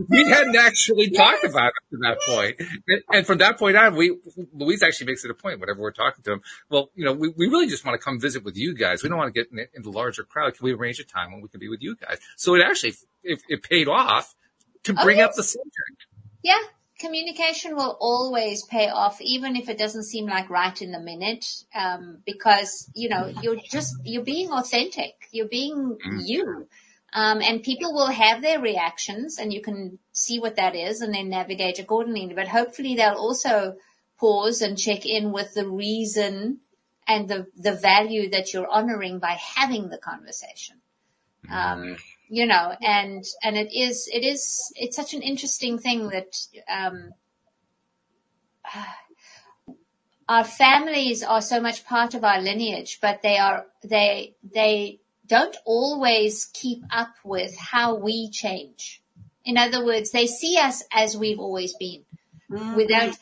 We hadn't actually talked about it to that point. And from that point on, we, Louise actually makes it a point whenever we're talking to them. Well, you know, we, we really just want to come visit with you guys. We don't want to get in, in the larger crowd. Can we arrange a time when we can be with you guys? So it actually, it, it paid off to bring okay. up the subject. Yeah. Communication will always pay off, even if it doesn't seem like right in the minute, um, because, you know, you're just, you're being authentic. You're being you. Um, and people will have their reactions and you can see what that is and then navigate accordingly. But hopefully they'll also pause and check in with the reason and the, the value that you're honoring by having the conversation. Um, you know, and, and it is, it is, it's such an interesting thing that, um, our families are so much part of our lineage, but they are, they, they don't always keep up with how we change. In other words, they see us as we've always been. Mm-hmm. We don't,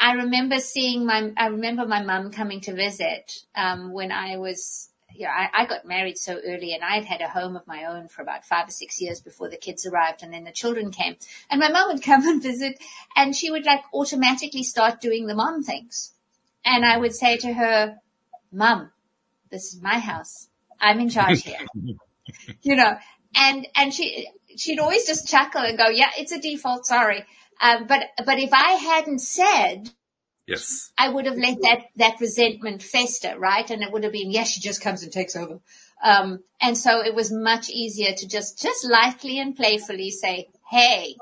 I remember seeing my, I remember my mum coming to visit, um, when I was, Yeah, I, I got married so early and I'd had a home of my own for about five or six years before the kids arrived and then the children came. And my mom would come and visit and she would like automatically start doing the mom things. And I would say to her, Mom, this is my house. I'm in charge here. You know, and, and she, she'd always just chuckle and go, yeah, it's a default. Sorry. Um, but, but if I hadn't said, yes, I would have let that, that resentment fester, right? And it would have been, yes, yeah, she just comes and takes over. Um, and so it was much easier to just, just lightly and playfully say, hey,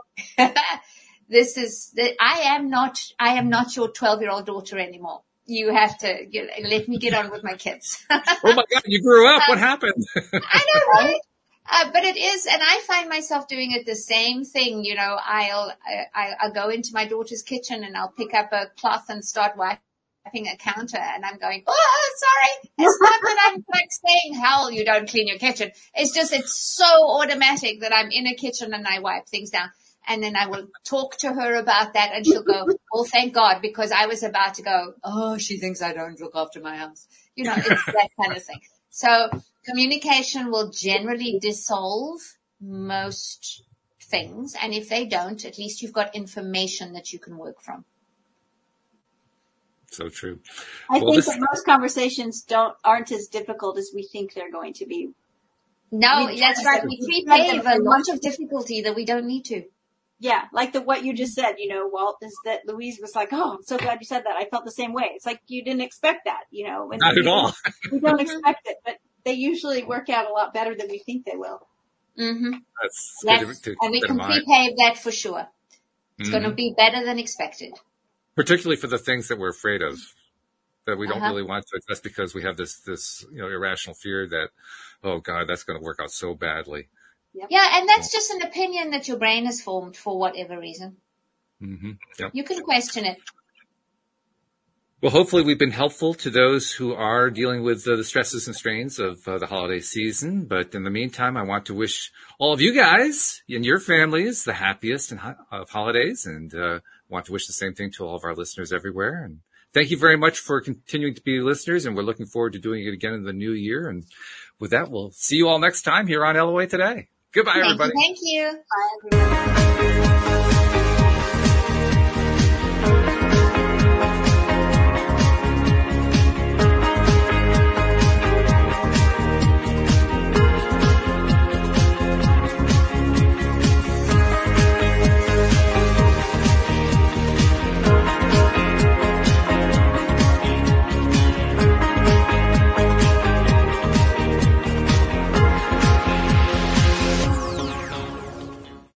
this is, the, I am not, I am not your twelve year old daughter anymore. You have to you know, let me get on with my kids. Oh my God, you grew up. Um, what happened? I know, right? Uh, but it is, and I find myself doing it the same thing. You know, I'll, I, I'll go into my daughter's kitchen and I'll pick up a cloth and start wiping a counter and I'm going, oh, sorry. It's not that I'm like saying, hell, you don't clean your kitchen. It's just, it's so automatic that I'm in a kitchen and I wipe things down. And then I will talk to her about that and she'll go, oh, thank God, because I was about to go, oh, she thinks I don't look after my house. You know, it's that kind of thing. So communication will generally dissolve most things. And if they don't, at least you've got information that you can work from. So true. I well, think this... that most conversations don't, aren't as difficult as we think they're going to be. No, we that's right. We prepave a lot of difficulty that we don't need to. Yeah. Like the, what you just said, you know, Walt, is that Louise was like, oh, I'm so glad you said that. I felt the same way. It's like, you didn't expect that, you know, and not at all. We don't expect it, but they usually work out a lot better than we think they will. Mm-hmm. That's yes. good to, to and we can prepave that for sure. It's mm-hmm. going to be better than expected. Particularly for the things that we're afraid of, that we don't uh-huh. really want to address because we have this, this, you know, irrational fear that, oh God, that's going to work out so badly. Yep. Yeah, and that's just an opinion that your brain has formed for whatever reason. Mm-hmm. Yep. You can question it. Well, hopefully we've been helpful to those who are dealing with uh, the stresses and strains of uh, the holiday season. But in the meantime, I want to wish all of you guys and your families the happiest and ho- of holidays, and uh, want to wish the same thing to all of our listeners everywhere. And thank you very much for continuing to be listeners, and we're looking forward to doing it again in the new year. And with that, we'll see you all next time here on L O A Today. Goodbye, everybody. Thank you. Thank you. Bye, everyone.